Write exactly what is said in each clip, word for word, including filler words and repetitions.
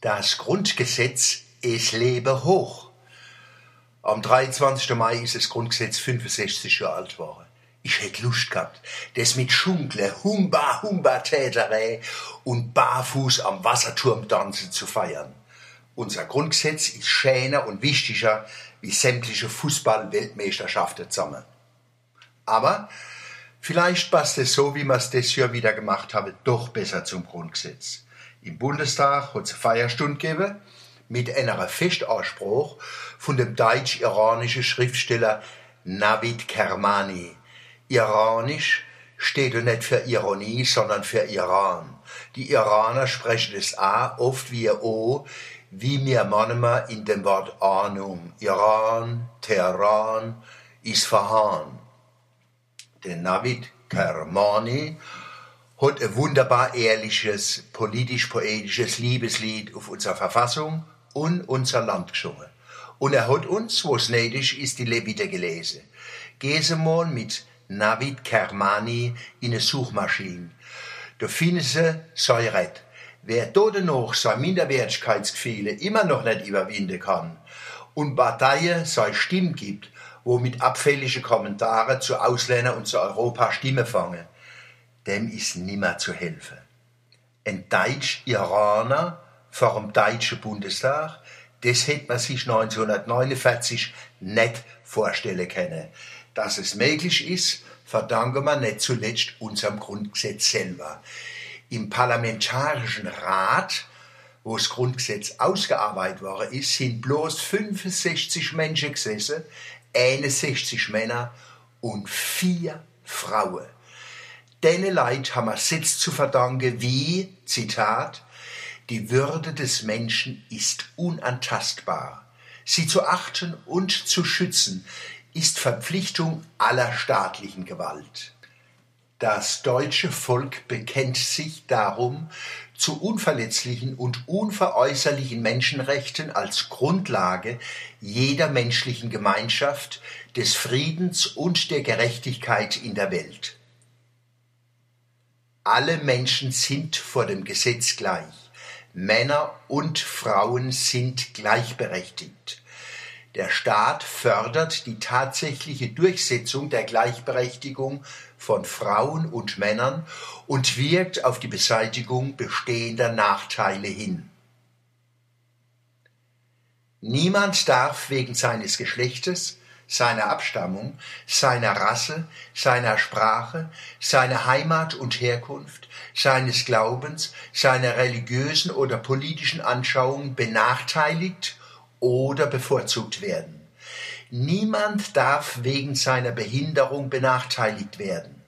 Das Grundgesetz, es lebe hoch. Am dreiundzwanzigsten Mai ist das Grundgesetz fünfundsechzig Jahre alt geworden. Ich hätte Lust gehabt, das mit Schunkle, Humba, Humba-Täterei und barfuß am Wasserturm tanzen zu feiern. Unser Grundgesetz ist schöner und wichtiger wie sämtliche Fußball-Weltmeisterschaften zusammen. Aber vielleicht passt es so, wie wir es das Jahr wieder gemacht haben, doch besser zum Grundgesetz. Im Bundestag hat es eine Feierstunde gegeben mit einem Festausspruch von dem deutsch-iranischen Schriftsteller Navid Kermani. Iranisch steht nicht für Ironie, sondern für Iran. Die Iraner sprechen das A oft wie ein O, wie mir manchmal in dem Wort Ahnung. Iran, Teheran, Isfahan. Der Navid Kermani hat ein wunderbar ehrliches, politisch-poetisches Liebeslied auf unsere Verfassung und unser Land gesungen. Und er hat uns, wo es nötig ist, die Levite gelesen. Gehen Sie mal mit Navid Kermani in eine Suchmaschine. Da finden Sie sein Red. Wer dort noch sein Minderwertigkeitsgefühle immer noch nicht überwinden kann und Parteien seine Stimme gibt, wo mit abfälligen Kommentaren zu Ausländern und zu Europa Stimme fangen, dem ist nimmer zu helfen. Ein Deutsch-Iraner vor dem Deutschen Bundestag, das hätte man sich neunzehnhundertneunundvierzig nicht vorstellen können. Dass es möglich ist, verdanken wir nicht zuletzt unserem Grundgesetz selber. Im Parlamentarischen Rat, wo das Grundgesetz ausgearbeitet worden ist, sind bloß fünfundsechzig Menschen gesessen, einundsechzig Männer und vier Frauen. Denen Leuten haben wir Sätze zu verdanken wie, Zitat, die Würde des Menschen ist unantastbar. Sie zu achten und zu schützen ist Verpflichtung aller staatlichen Gewalt. Das deutsche Volk bekennt sich darum zu unverletzlichen und unveräußerlichen Menschenrechten als Grundlage jeder menschlichen Gemeinschaft, des Friedens und der Gerechtigkeit in der Welt. Alle Menschen sind vor dem Gesetz gleich. Männer und Frauen sind gleichberechtigt. Der Staat fördert die tatsächliche Durchsetzung der Gleichberechtigung von Frauen und Männern und wirkt auf die Beseitigung bestehender Nachteile hin. Niemand darf wegen seines Geschlechtes, seiner Abstammung, seiner Rasse, seiner Sprache, seiner Heimat und Herkunft, seines Glaubens, seiner religiösen oder politischen Anschauung benachteiligt oder bevorzugt werden. Niemand darf wegen seiner Behinderung benachteiligt werden.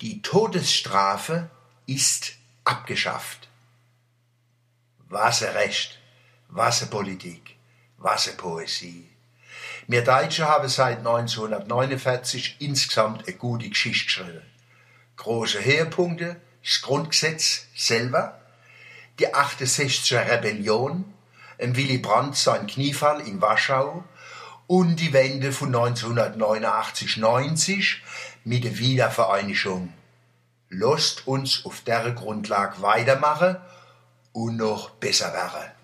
Die Todesstrafe ist abgeschafft. Was ein Recht, was eine Politik, was eine Poesie. Wir Deutsche haben seit neunzehnhundertneunundvierzig insgesamt eine gute Geschichte geschrieben. Große Höhepunkte, das Grundgesetz selber, die achtundsechziger Rebellion, Willy Brandt sein Kniefall in Warschau und die Wende von neunzehnhundertneunundachtzig neunzig mit der Wiedervereinigung. Lasst uns auf dieser Grundlage weitermachen und noch besser werden.